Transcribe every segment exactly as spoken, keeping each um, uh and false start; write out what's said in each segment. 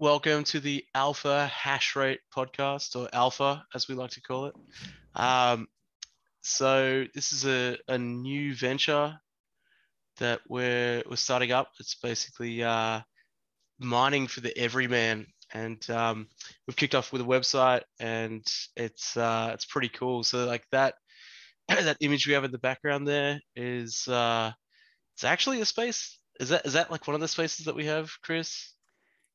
Welcome to the Alpha Hash Rate podcast, or Alpha as we like to call it. Um, so this is a, a new venture that we're, we're starting up. It's basically uh, mining for the everyman. And um, we've kicked off with a website, and it's uh, it's pretty cool. So like that, that image we have in the background there is uh, it's actually a space. Is that is that like one of the spaces that we have, Chris?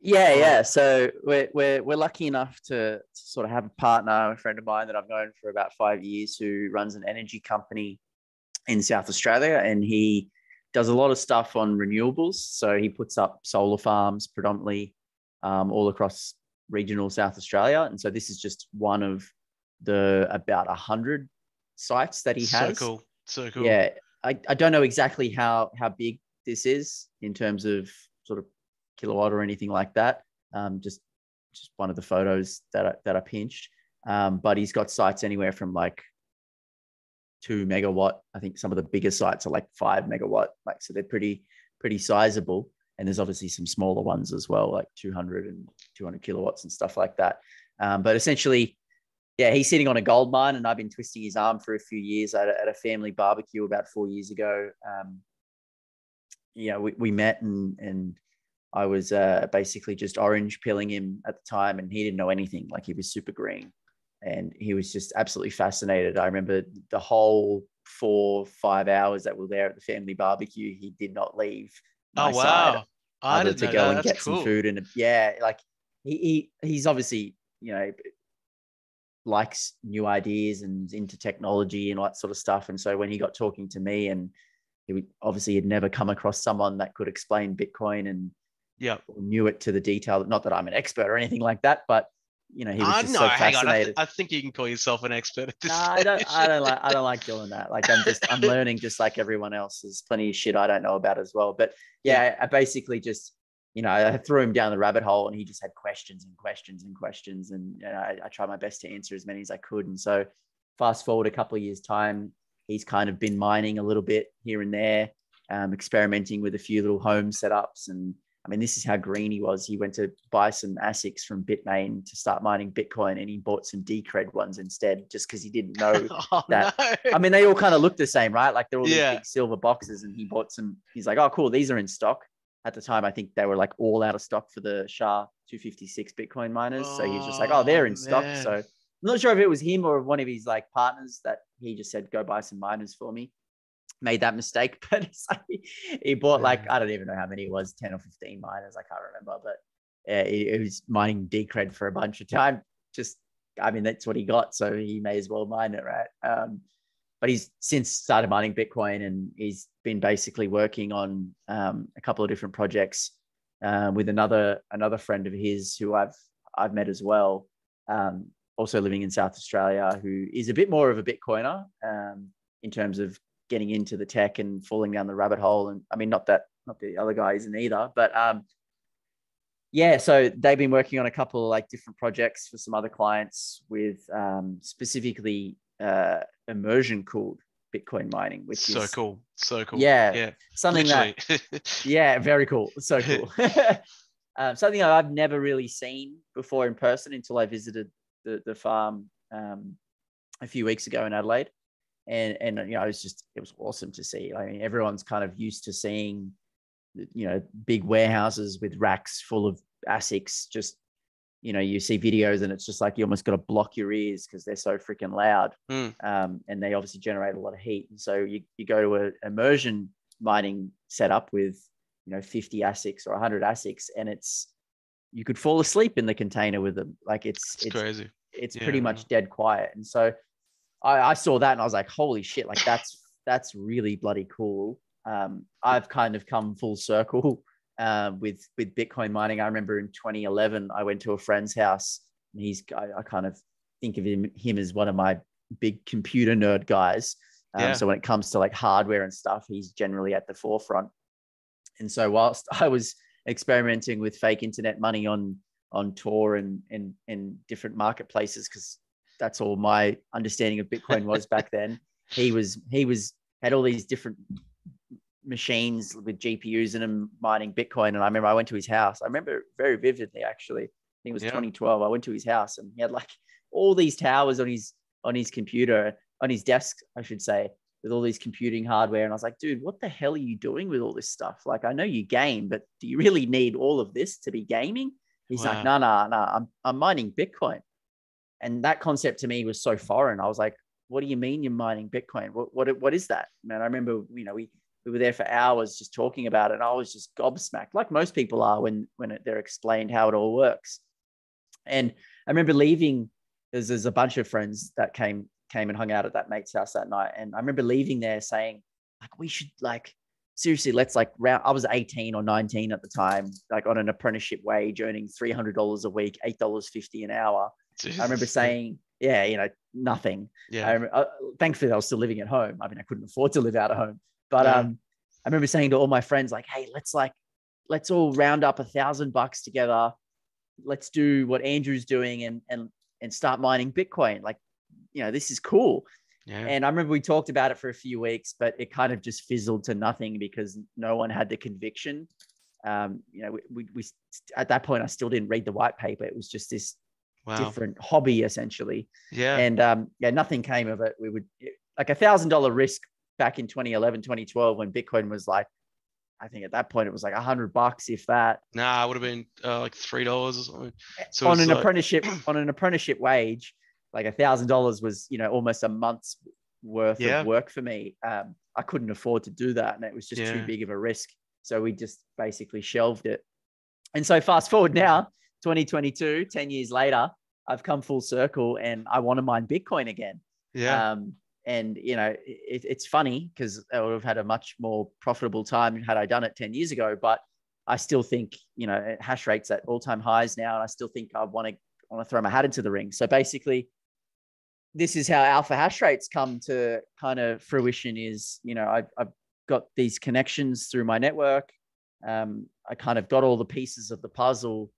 Yeah, yeah. So we're, we're, we're lucky enough to, to sort of have a partner, a friend of mine that I've known for about five years who runs an energy company in South Australia, and he does a lot of stuff on renewables. So he puts up solar farms predominantly um, all across regional South Australia. And so this is just one of the about one hundred sites that he has. So cool. So cool. Yeah. I, I don't know exactly how, how big this is in terms of sort of kilowatt or anything like that. Um, just, just one of the photos that I, that I pinched. Um, but he's got sites anywhere from like two megawatt. I think some of the bigger sites are like five megawatt. Like, so they're pretty, pretty sizable. And there's obviously some smaller ones as well, like two hundred and two hundred kilowatts and stuff like that. Um, but essentially, yeah, he's sitting on a gold mine, and I've been twisting his arm for a few years at a, at a family barbecue about four years ago. Um, yeah, we, we met and, and, I was uh, basically just orange pilling him at the time, and he didn't know anything. Like, he was super green, and he was just absolutely fascinated. I remember the whole four, five hours that we were there at the family barbecue, he did not leave my oh, wow. side I didn't to know go that. and That's get cool. some food. And yeah, like he, he he's obviously, you know, likes new ideas and into technology and all that sort of stuff. And so when he got talking to me, and he obviously had never come across someone that could explain Bitcoin and yeah, knew it to the detail. Not that I'm an expert or anything like that, but you know, he was uh, just no, so fascinated. I, th- I think you can call yourself an expert at this no, stage. I don't. I don't like. I don't like doing that. Like, I'm just. I'm learning just like everyone else. There's plenty of shit I don't know about as well. But yeah, yeah. I, I basically just, you know, I threw him down the rabbit hole, and he just had questions and questions and questions, and you know, I, I tried my best to answer as many as I could. And so, fast forward a couple of years' time, he's kind of been mining a little bit here and there, um, experimenting with a few little home setups and. I mean, this is how green he was. He went to buy some ASICs from Bitmain to start mining Bitcoin, and he bought some Decred ones instead, just because he didn't know oh, that. No. I mean, they all kind of look the same, right? Like, they're all yeah. these big silver boxes, and he bought some. He's like, oh, cool, these are in stock. At the time, I think they were like all out of stock for the S H A two fifty-six Bitcoin miners. Oh, so he was just like, oh, they're in stock. Man. So I'm not sure if it was him or one of his like partners that he just said, go buy some miners for me. Made that mistake, but he bought like, I don't even know how many it was, ten or fifteen miners. I can't remember, but uh, he, he was mining Decred for a bunch of time. Just, I mean, that's what he got. So he may as well mine it, right? Um, but he's since started mining Bitcoin, and he's been basically working on um, a couple of different projects uh, with another another friend of his who I've, I've met as well, um, also living in South Australia, who is a bit more of a Bitcoiner um, in terms of getting into the tech and falling down the rabbit hole. And I mean, not that, not the other guy isn't either, but um, yeah, so they've been working on a couple of like different projects for some other clients with um, specifically uh, immersion cooled Bitcoin mining, which so is so cool. So cool. Yeah. yeah. Something Literally. that, yeah, very cool. So cool. um, something that I've never really seen before in person until I visited the, the farm um, a few weeks ago in Adelaide. And, and, you know, it was just, it was awesome to see. I mean, everyone's kind of used to seeing, you know, big warehouses with racks full of ASICs. Just, you know, you see videos and it's just like, you almost got to block your ears because they're so freaking loud. Mm. Um, and they obviously generate a lot of heat. And so you, you go to an immersion mining setup with, you know, fifty ASICs or one hundred ASICs, and it's, you could fall asleep in the container with them. Like it's, That's it's crazy. It's yeah, pretty much dead quiet. And so, I saw that and I was like, holy shit, like that's, that's really bloody cool. Um, I've kind of come full circle uh, with, with Bitcoin mining. I remember in twenty eleven, I went to a friend's house, and he's, I, I kind of think of him, him as one of my big computer nerd guys. Um, yeah. So when it comes to like hardware and stuff, he's generally at the forefront. And so whilst I was experimenting with fake internet money on, on Tor and, and, and different marketplaces, because that's all my understanding of Bitcoin was back then. He was, he was, had all these different machines with G P Us in them mining Bitcoin. And I remember I went to his house. I remember very vividly, actually. I think it was yeah. twenty twelve. I went to his house and he had like all these towers on his on his computer, on his desk, I should say, with all these computing hardware. And I was like, dude, what the hell are you doing with all this stuff? Like, I know you game, but do you really need all of this to be gaming? He's wow. like, no, no, no, I'm I'm mining Bitcoin. And that concept to me was so foreign. I was like, what do you mean you're mining Bitcoin? What what what is that? Man, I remember, you know, we we were there for hours just talking about it. And I was just gobsmacked, like most people are when when it, they're explained how it all works. And I remember leaving. There's, there's a bunch of friends that came came and hung out at that mate's house that night. And I remember leaving there saying, like, we should, like, seriously, let's like round. I was eighteen or nineteen at the time, like on an apprenticeship wage, earning three hundred dollars a week, eight dollars fifty an hour. Jeez. I remember saying, yeah, you know, nothing. Yeah. I remember, uh, thankfully, I was still living at home. I mean, I couldn't afford to live out of home. But yeah. um, I remember saying to all my friends, like, hey, let's like, let's all round up a thousand bucks together. Let's do what Andrew's doing and and and start mining Bitcoin. Like, you know, this is cool. Yeah. And I remember we talked about it for a few weeks, but it kind of just fizzled to nothing because no one had the conviction. Um, you know, we, we, we at that point, I still didn't read the white paper. It was just this wow. different hobby, essentially. Yeah. And um, yeah, nothing came of it. We would like a thousand dollar risk back in twenty eleven, twenty twelve, when Bitcoin was like, I think at that point it was like a hundred bucks, if that. Nah, it would have been uh, like three dollars or something. So on an like... apprenticeship, on an apprenticeship wage. Like a thousand dollars was, you know, almost a month's worth yeah. of work for me. Um, I couldn't afford to do that. And it was just yeah. too big of a risk. So we just basically shelved it. And so fast forward now, twenty twenty-two, ten years later, I've come full circle and I want to mine Bitcoin again. Yeah. Um, and, you know, it, it's funny because I would have had a much more profitable time had I done it ten years ago. But I still think, you know, hash rate's at all time highs now. And I still think I want to want to throw my hat into the ring. So basically, this is how alpha hash rates come to kind of fruition is, you know, I've, I've got these connections through my network. Um, I kind of got all the pieces of the puzzle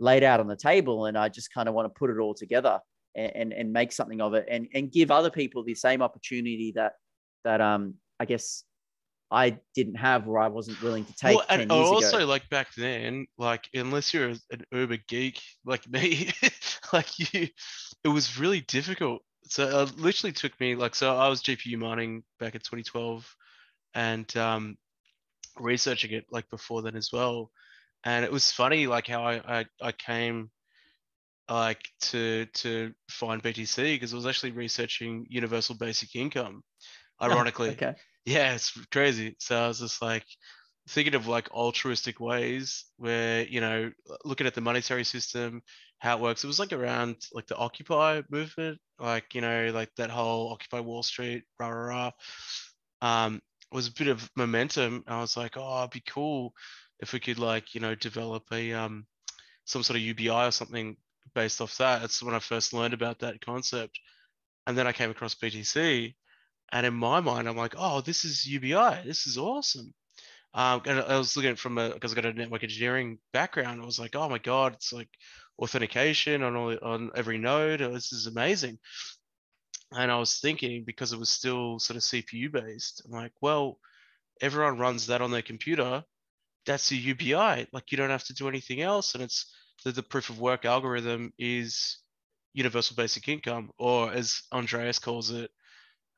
laid out on the table, and I just kind of want to put it all together and, and, and make something of it and, and give other people the same opportunity that, that um, I guess I didn't have or I wasn't willing to take. Well, and ten years also ago. Like back then, like unless you're an uber geek like me, like you, it was really difficult. So it literally took me like, so I was G P U mining back in twenty twelve and um, researching it like before then as well. And it was funny, like how I, I, I came like to, to find B T C because I was actually researching universal basic income, ironically. Okay. Yeah, it's crazy. So I was just like thinking of like altruistic ways where, you know, looking at the monetary system, how it works. It was like around like the Occupy movement, like, you know, like that whole Occupy Wall Street, rah, rah, rah, um, was a bit of momentum. I was like, oh, it'd be cool if we could like, you know, develop a, um, some sort of U B I or something based off that. That's when I first learned about that concept. And then I came across B T C and in my mind, I'm like, oh, this is U B I. This is awesome. Um, and I was looking at it from a, because I got a network engineering background. I was like, oh my God, it's like authentication on all, on every node. Oh, this is amazing. And I was thinking because it was still sort of C P U based, I'm like, well, everyone runs that on their computer. That's a U B I. Like you don't have to do anything else. And it's the, the proof of work algorithm is universal basic income, or as Andreas calls it,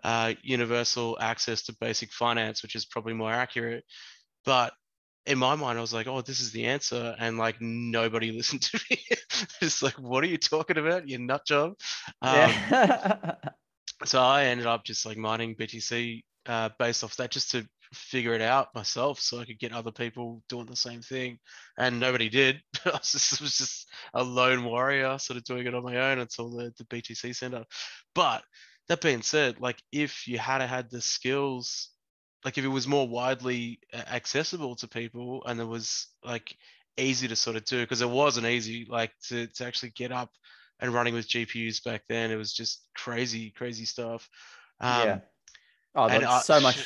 uh, universal access to basic finance, which is probably more accurate. But in my mind, I was like, oh, this is the answer. And like, nobody listened to me. It's like, what are you talking about? You nut job. Um, yeah. So I ended up just like mining B T C uh, based off that just to figure it out myself so I could get other people doing the same thing. And nobody did. I was just, was just a lone warrior sort of doing it on my own until the, the B T C center. But that being said, like if you had had the skills, like if it was more widely accessible to people and it was like easy to sort of do, because it wasn't easy like to, to actually get up and running with G P Us back then. It was just crazy, crazy stuff. Um, yeah. Oh, there's I, so much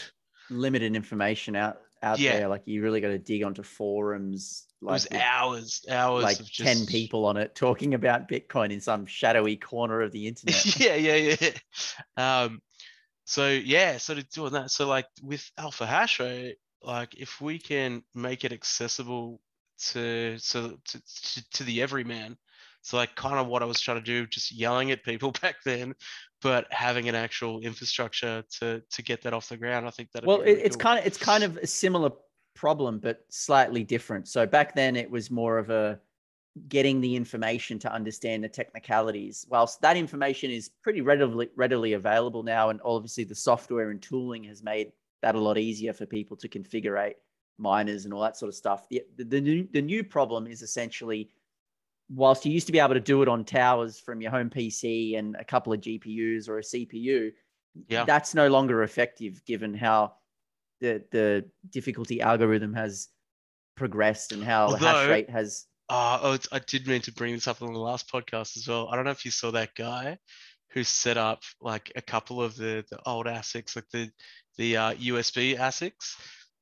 limited information out, out yeah. there. Like you really got to dig onto forums. Like it was with, hours, hours. Like of just... ten people on it talking about Bitcoin in some shadowy corner of the internet. yeah, yeah, yeah. Um, So yeah, sort of doing that. So like with alpha hash rate, like if we can make it accessible to so to, to, to the everyman, so like kind of what I was trying to do, just yelling at people back then, but having an actual infrastructure to to get that off the ground, I think that well, really it's cool. kind of it's kind of a similar problem, but slightly different. So back then it was more of a getting the information to understand the technicalities. Whilst that information is pretty readily readily available now, and obviously the software and tooling has made that a lot easier for people to configure miners and all that sort of stuff. The, the, the, new, the new problem is essentially, whilst you used to be able to do it on towers from your home P C and a couple of G P Us or a C P U, yeah. that's no longer effective given how the, the difficulty algorithm has progressed and how Although, hash rate has... Uh, oh, I did mean to bring this up on the last podcast as well. I don't know if you saw that guy who set up like a couple of the, the old ASICs, like the, the uh, U S B ASICs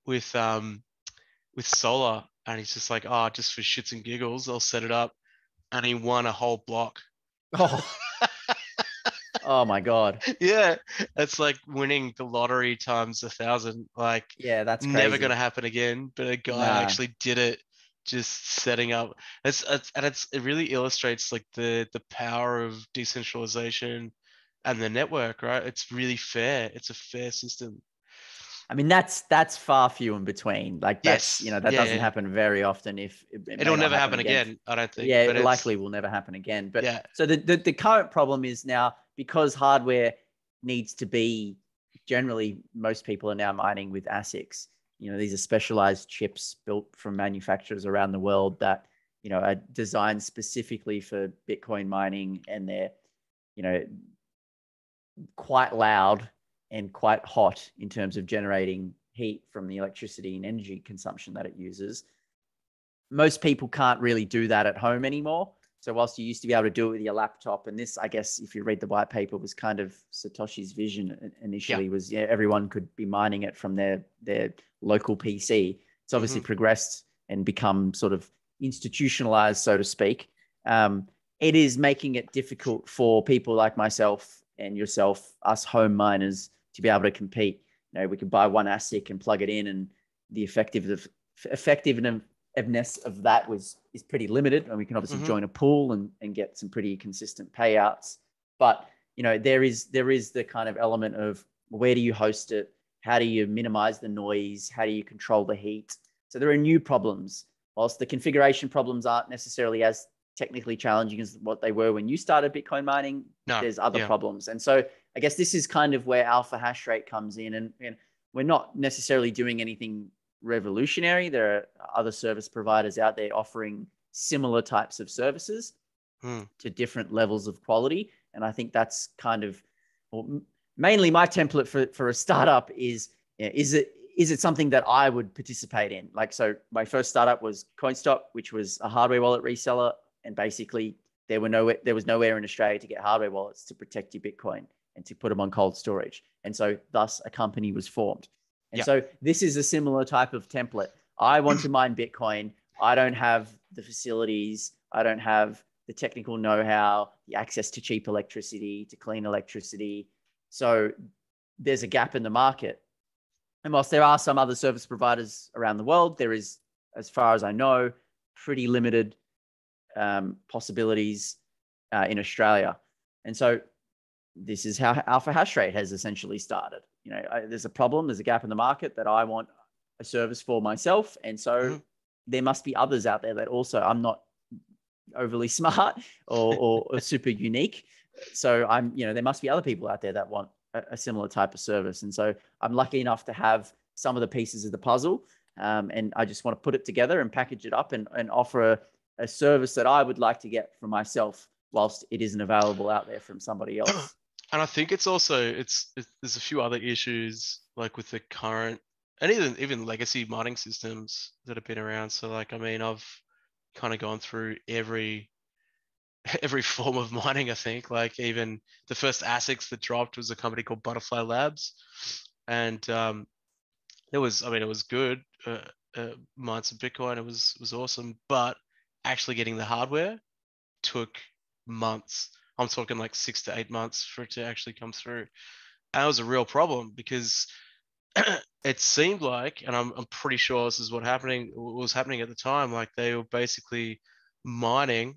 with, um, with solar. And he's just like, oh, just for shits and giggles, I'll set it up. And he won a whole block. Oh, oh my God. Yeah. It's like winning the lottery times a thousand. Like, yeah, that's crazy. Never going to happen again. But a guy nah. actually did it, just setting up. It's, it's, and it's, it really illustrates like the, the power of decentralization and the network, right? It's really fair. It's a fair system. I mean, that's, that's far few in between. Like that's, yes. you know, that yeah, doesn't yeah. happen very often. If it, it It'll never happen again. again, I don't think. Yeah, but it likely will never happen again. But yeah. so the, the, the current problem is now because hardware needs to be generally, most people are now mining with ASICs. You know, these are specialized chips built from manufacturers around the world that, you know, are designed specifically for Bitcoin mining, and they're, you know, quite loud and quite hot in terms of generating heat from the electricity and energy consumption that it uses. Most people can't really do that at home anymore. So whilst you used to be able to do it with your laptop, and this, I guess, if you read the white paper, was kind of Satoshi's vision initially, yeah. was yeah, everyone could be mining it from their, their local P C. It's obviously mm-hmm. progressed and become sort of institutionalized, so to speak. Um, it is making it difficult for people like myself and yourself, us home miners, to be able to compete. You know, we could buy one ASIC and plug it in, and the effective effectiveness of that was is pretty limited. And we can obviously mm-hmm. join a pool and, and get some pretty consistent payouts. But you know, there is there is the kind of element of where do you host it? How do you minimize the noise? How do you control the heat? So there are new problems. Whilst the configuration problems aren't necessarily as technically challenging as what they were when you started Bitcoin mining, no, there's other yeah. problems. And so I guess this is kind of where alpha hash rate comes in, and, and we're not necessarily doing anything revolutionary. There are other service providers out there offering similar types of services mm. to different levels of quality. And I think that's kind of, well, mainly my template for, for a startup is, you know, is it, is it something that I would participate in? Like, so my first startup was Coinstock, which was a hardware wallet reseller. And basically, there were nowhere, there was nowhere in Australia to get hardware wallets to protect your Bitcoin and to put them on cold storage. And so thus a company was formed. And yep. so this is a similar type of template. I want to mine Bitcoin. I don't have the facilities. I don't have the technical know-how, the access to cheap electricity, to clean electricity. So there's a gap in the market. And whilst there are some other service providers around the world, there is, as far as I know, pretty limited um, possibilities, uh, in Australia. And so this is how alpha hash rate has essentially started. You know, I, there's a problem, there's a gap in the market that I want a service for myself. And so mm-hmm. there must be others out there that also, I'm not overly smart or, or, or super unique. So I'm, you know, there must be other people out there that want a, a similar type of service. And so I'm lucky enough to have some of the pieces of the puzzle. Um, and I just want to put it together and package it up and, and offer a, a service that I would like to get for myself, whilst it isn't available out there from somebody else. And I think it's also, it's, it's there's a few other issues like with the current and even, even legacy mining systems that have been around. So like, I mean, I've kind of gone through every, every form of mining, I think. Like even the first ASICs that dropped was a company called Butterfly Labs. And um, it was, I mean, it was good. Uh, uh, mine some Bitcoin, it was, was awesome. But actually getting the hardware took months. I'm talking like six to eight months for it to actually come through. And that was a real problem because it seemed like, and I'm, I'm pretty sure this is what happening what was happening at the time, like they were basically mining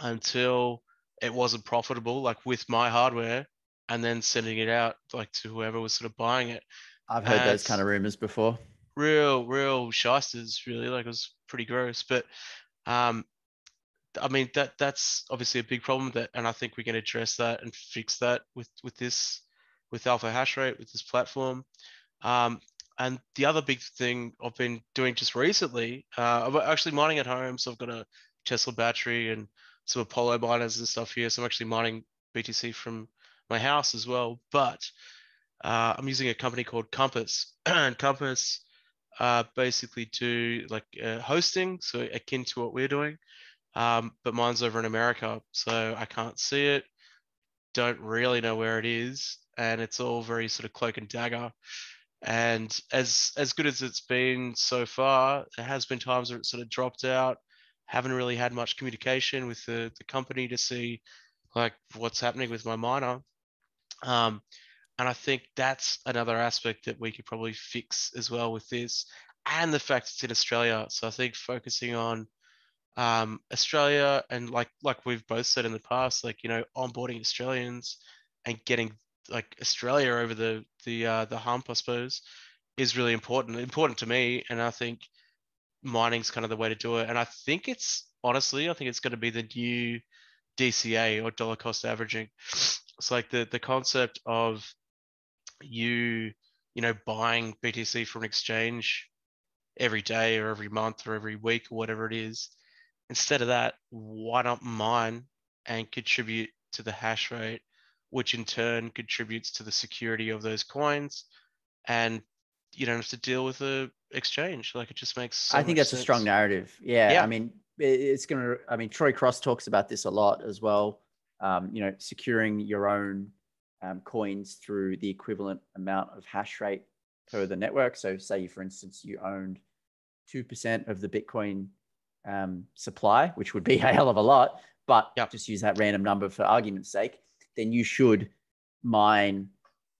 until it wasn't profitable, like with my hardware, and then sending it out like to whoever was sort of buying it. I've heard and those kind of rumors before. Real, real shysters, really. Like, it was pretty gross. But um, I mean, that that's obviously a big problem, that, and I think we can address that and fix that with with this, with Alpha Hash Rate, with this platform. Um, and the other big thing I've been doing just recently, uh, I'm actually mining at home, so I've got a Tesla battery and some Apollo miners and stuff here. So I'm actually mining B T C from my house as well. But uh, I'm using a company called Compass, and Compass uh, basically do like uh, hosting, so akin to what we're doing. Um, but mine's over in America, so I can't see it. Don't really know where it is, and it's all very sort of cloak and dagger. And as as good as it's been so far, there has been times where it sort of dropped out. Haven't really had much communication with the, the company to see like what's happening with my miner. Um, and I think that's another aspect that we could probably fix as well with this, and the fact it's in Australia. So I think focusing on um, Australia, and like, like we've both said in the past, like, you know, onboarding Australians and getting like Australia over the, the, uh, the hump, I suppose, is really important, important to me. And I think mining's kind of the way to do it. And I think it's honestly, I think it's going to be the new D C A, or dollar cost averaging. It's like the, the concept of you, you know, buying B T C from an exchange every day or every month or every week or whatever it is. Instead of that, why not mine and contribute to the hash rate, which in turn contributes to the security of those coins, and you don't have to deal with the exchange. Like, it just makes so I think that's sense. A strong narrative. Yeah, yeah. I mean, it's going to, I mean, Troy Cross talks about this a lot as well. Um, you know, securing your own um, coins through the equivalent amount of hash rate per the network. So say, for instance, you owned two percent of the Bitcoin um, supply, which would be a hell of a lot, but yep. just use that random number for argument's sake, then you should mine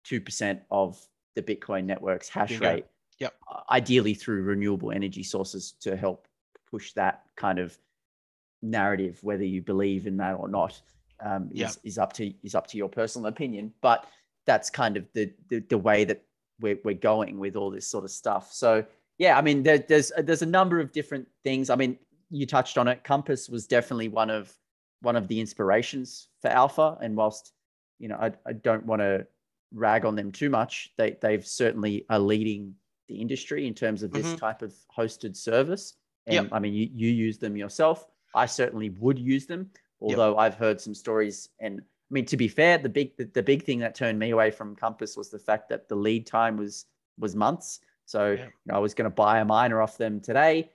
two percent of the Bitcoin network's hash yeah. rate, yep. ideally through renewable energy sources, to help push that kind of narrative. Whether you believe in that or not um, is, yeah. is up to is up to your personal opinion. But that's kind of the the, the way that we're, we're going with all this sort of stuff. So yeah, I mean, there, there's there's a number of different things. I mean, you touched on it. Compass was definitely one of one of the inspirations for Alpha. And whilst, you know, I, I don't want to rag on them too much, they they've certainly are leading the industry in terms of this mm-hmm. type of hosted service. And yep. I mean, you, you use them yourself. I certainly would use them, although yep. I've heard some stories. And I mean, to be fair, the big the, the big thing that turned me away from Compass was the fact that the lead time was was months. So yep. you know, I was going to buy a miner off them today,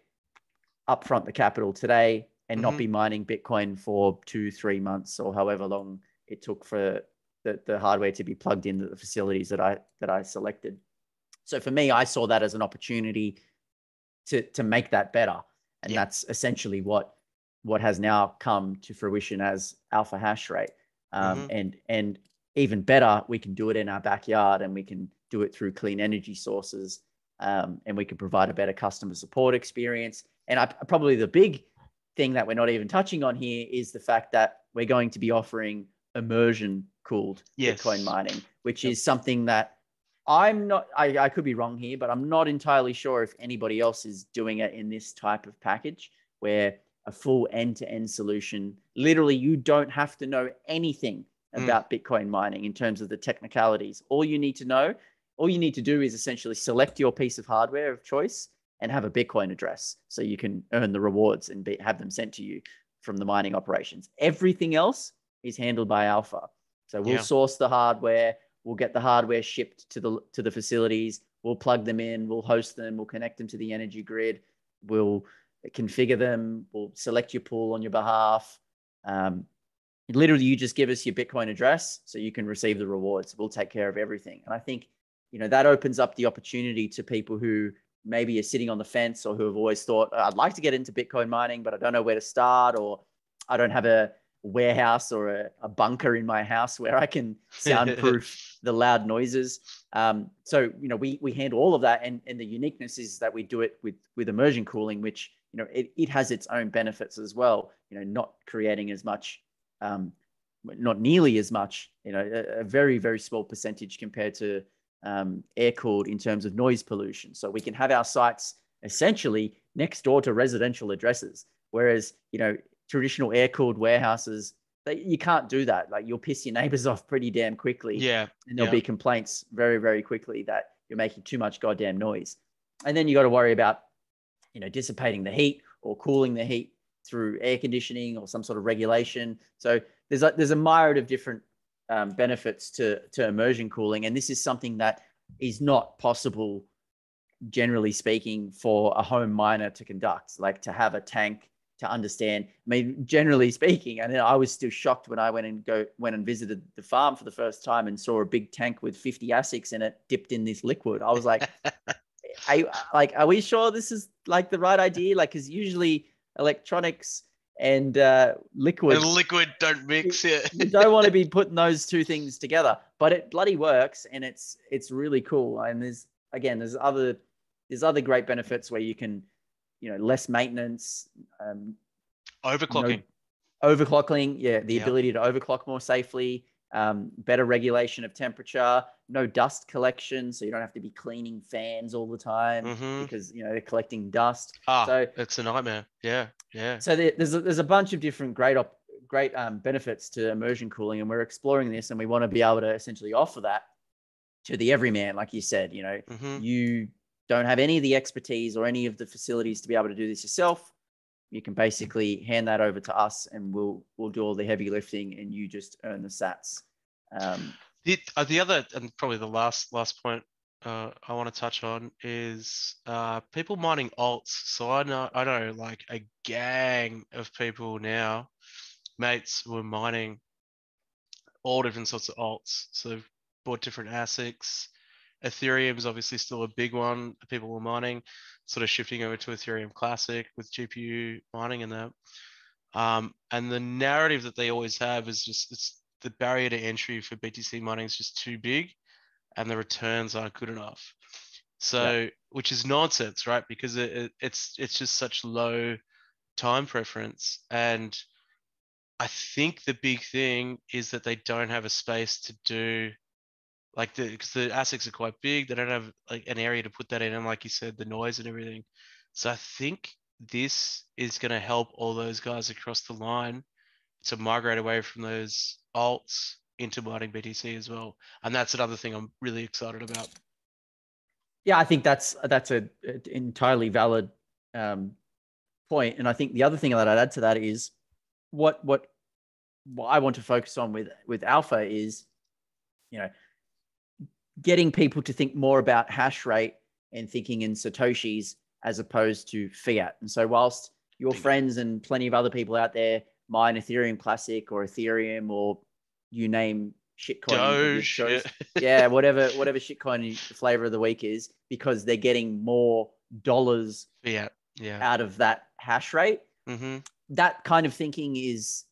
upfront the capital today, and mm-hmm. not be mining Bitcoin for two, three months or however long it took for the, the hardware to be plugged into the facilities that I that I selected. So for me, I saw that as an opportunity to to make that better. And yeah. that's essentially what what has now come to fruition as Alpha Hash Rate. Um, mm-hmm. and, and even better, we can do it in our backyard, and we can do it through clean energy sources, um, and we can provide a better customer support experience. And I, probably the big thing that we're not even touching on here is the fact that we're going to be offering immersion-cooled yes. Bitcoin mining, which yep. is something that I'm not, I, I could be wrong here, but I'm not entirely sure if anybody else is doing it in this type of package, where a full end-to-end solution, literally you don't have to know anything about mm. Bitcoin mining in terms of the technicalities. All you need to know, all you need to do is essentially select your piece of hardware of choice and have a Bitcoin address, so you can earn the rewards and be, have them sent to you from the mining operations. Everything else is handled by Alpha. So we'll yeah. source the hardware. We'll get the hardware shipped to the to the facilities. We'll plug them in. We'll host them. We'll connect them to the energy grid. We'll configure them. We'll select your pool on your behalf. Um, literally, you just give us your Bitcoin address so you can receive the rewards. We'll take care of everything. And I think, you know, that opens up the opportunity to people who maybe are sitting on the fence, or who have always thought, I'd like to get into Bitcoin mining, but I don't know where to start, or I don't have a warehouse or a, a bunker in my house where I can soundproof the loud noises. Um, so, you know, we, we handle all of that. And, and the uniqueness is that we do it with, with immersion cooling, which, you know, it, it has its own benefits as well, you know, not creating as much, um, not nearly as much, you know, a, a very, very small percentage compared to um, air cooled in terms of noise pollution. So we can have our sites essentially next door to residential addresses. Whereas, you know, traditional air cooled warehouses, they, you can't do that. Like, you'll piss your neighbors off pretty damn quickly. Yeah. And there'll yeah. be complaints very, very quickly that you're making too much goddamn noise. And then you got to worry about, you know, dissipating the heat or cooling the heat through air conditioning or some sort of regulation. So there's a, there's a myriad of different um, benefits to, to immersion cooling. And this is something that is not possible, generally speaking, for a home miner to conduct, like to have a tank, to understand. I mean, generally speaking, and I was still shocked when I went and go went and visited the farm for the first time and saw a big tank with fifty A S I Cs in it, dipped in this liquid. I was like, are you, like, are we sure this is like the right idea? Like, because usually electronics and uh, liquid and liquid don't mix. Yeah, you don't want to be putting those two things together, but it bloody works, and it's it's really cool. And there's again, there's other there's other great benefits where you can, you know, less maintenance, um, overclocking, no, overclocking. Yeah. The yeah. ability to overclock more safely, um, better regulation of temperature, no dust collection. So you don't have to be cleaning fans all the time mm-hmm. because, you know, they're collecting dust. Ah, so it's a nightmare. Yeah. Yeah. So there, there's, a, there's a bunch of different great, op, great um, benefits to immersion cooling, and we're exploring this, and we want to be able to essentially offer that to the everyman. Like you said, you know, mm-hmm. you don't have any of the expertise or any of the facilities to be able to do this yourself, you can basically hand that over to us, and we'll we'll do all the heavy lifting, and you just earn the sats. Um, the, uh, the other, and probably the last last point uh, I want to touch on is uh, people mining alts. So I know I know like a gang of people now, mates, who are mining all different sorts of alts. So they've bought different A S I Cs. Ethereum is obviously still a big one. People were mining, sort of shifting over to Ethereum Classic with G P U mining and that. Um, and the narrative that they always have is just it's the barrier to entry for B T C mining is just too big, and the returns aren't good enough. So, yeah. which is nonsense, right? Because it, it, it's it's just such low time preference. And I think the big thing is that they don't have a space to do. Like the because the A S I Cs are quite big, they don't have like an area to put that in, and like you said, the noise and everything. So I think this is going to help all those guys across the line to migrate away from those alts into mining B T C as well, and that's another thing I'm really excited about. Yeah, I think that's that's a, a entirely valid um, point, and I think the other thing that I'd add to that is what what what I want to focus on with with Alpha is, you know, getting people to think more about hash rate and thinking in Satoshis as opposed to fiat. And so whilst your friends and plenty of other people out there mine Ethereum Classic or Ethereum or you name shitcoin. Doge. Yeah. yeah, whatever whatever shitcoin flavor of the week is, because they're getting more dollars yeah, yeah. out of that hash rate. Mm-hmm. That kind of thinking is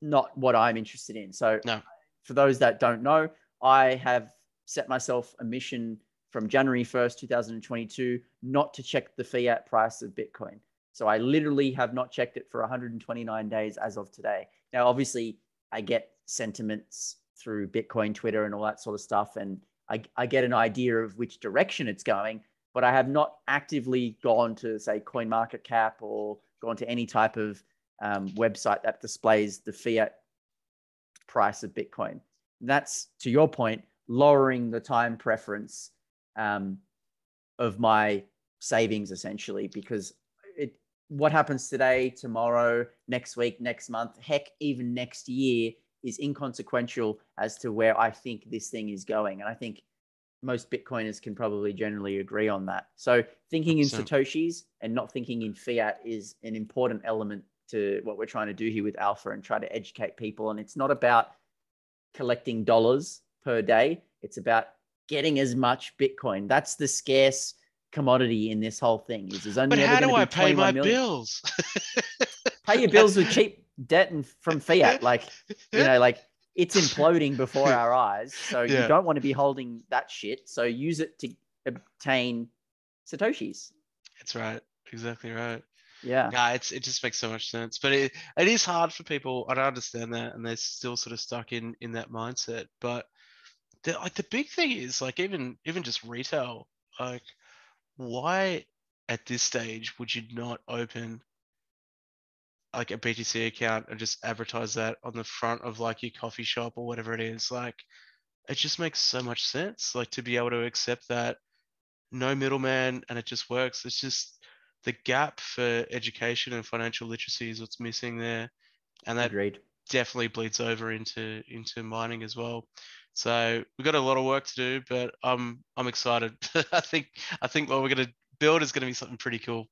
not what I'm interested in. So no. for those that don't know, I have set myself a mission from January first, two thousand twenty-two, not to check the fiat price of Bitcoin. So I literally have not checked it for one hundred twenty-nine days as of today. Now, obviously, I get sentiments through Bitcoin Twitter and all that sort of stuff, and I, I get an idea of which direction it's going, but I have not actively gone to, say, CoinMarketCap or gone to any type of um, website that displays the fiat price of Bitcoin. And that's, to your point, lowering the time preference um, of my savings, essentially, because it what happens today, tomorrow, next week, next month, heck, even next year is inconsequential as to where I think this thing is going. And I think most Bitcoiners can probably generally agree on that. So thinking in so, Satoshis and not thinking in fiat is an important element to what we're trying to do here with Alpha and try to educate people. And it's not about collecting dollars per day. It's about getting as much Bitcoin. That's the scarce commodity in this whole thing. Is there's only but how do I pay my bills? Pay your bills with cheap debt and from fiat. Like, you know, like it's imploding before our eyes. So yeah. you don't want to be holding that shit. So use it to obtain Satoshis. That's right. Exactly right. Yeah. Nah, it's it just makes so much sense. But it, it is hard for people. I don't understand that, and they're still sort of stuck in in that mindset. But the, like the big thing is like even even just retail. Like, why at this stage would you not open like a B T C account and just advertise that on the front of like your coffee shop or whatever it is? Like, it just makes so much sense. Like to be able to accept that, no middleman, and it just works. It's just the gap for education and financial literacy is what's missing there, and that Agreed. Definitely bleeds over into into mining as well. So we've got a lot of work to do, but I'm I'm excited. I think I think what we're going to build is going to be something pretty cool.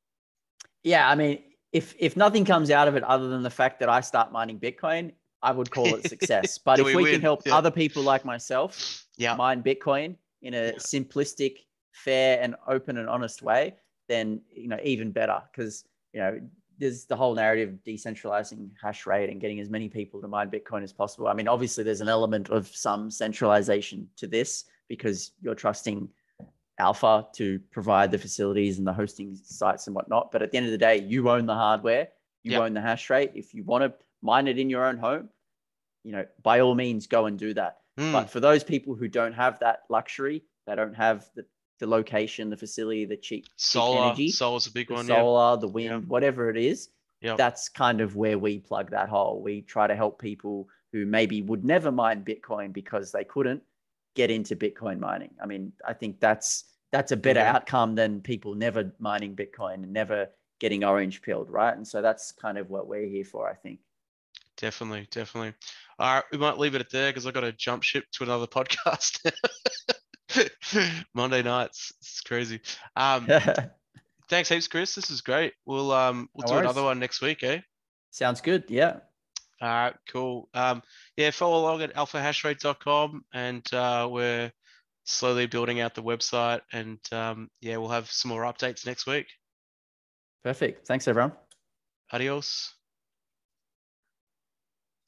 Yeah, I mean, if if nothing comes out of it other than the fact that I start mining Bitcoin, I would call it success. But if we, we can help yeah. other people like myself yeah. mine Bitcoin in a yeah. simplistic, fair, and open and honest way, then, you know, even better, because, you know, there's the whole narrative of decentralizing hash rate and getting as many people to mine Bitcoin as possible. I mean, obviously there's an element of some centralization to this because you're trusting Alpha to provide the facilities and the hosting sites and whatnot. But at the end of the day, you own the hardware, you yep. own the hash rate. If you want to mine it in your own home, you know, by all means, go and do that. Mm. But for those people who don't have that luxury, they don't have the the location, the facility, the cheap solar cheap energy, solar's a big the one. Solar, yeah. the wind, yeah. whatever it is. Yeah. That's kind of where we plug that hole. We try to help people who maybe would never mine Bitcoin because they couldn't get into Bitcoin mining. I mean, I think that's that's a better yeah. outcome than people never mining Bitcoin and never getting orange pilled, right? And so that's kind of what we're here for, I think. Definitely, definitely. All right, we might leave it at there because I've got to jump ship to another podcast. Monday nights, it's crazy. Um thanks heaps, Chris. This is great. We'll um we'll no do worries. Another one next week, eh? Sounds good. Yeah. All right, cool. Um yeah, follow along at alpha hash rate dot com, and uh we're slowly building out the website, and um yeah, we'll have some more updates next week. Perfect. Thanks everyone. Adios.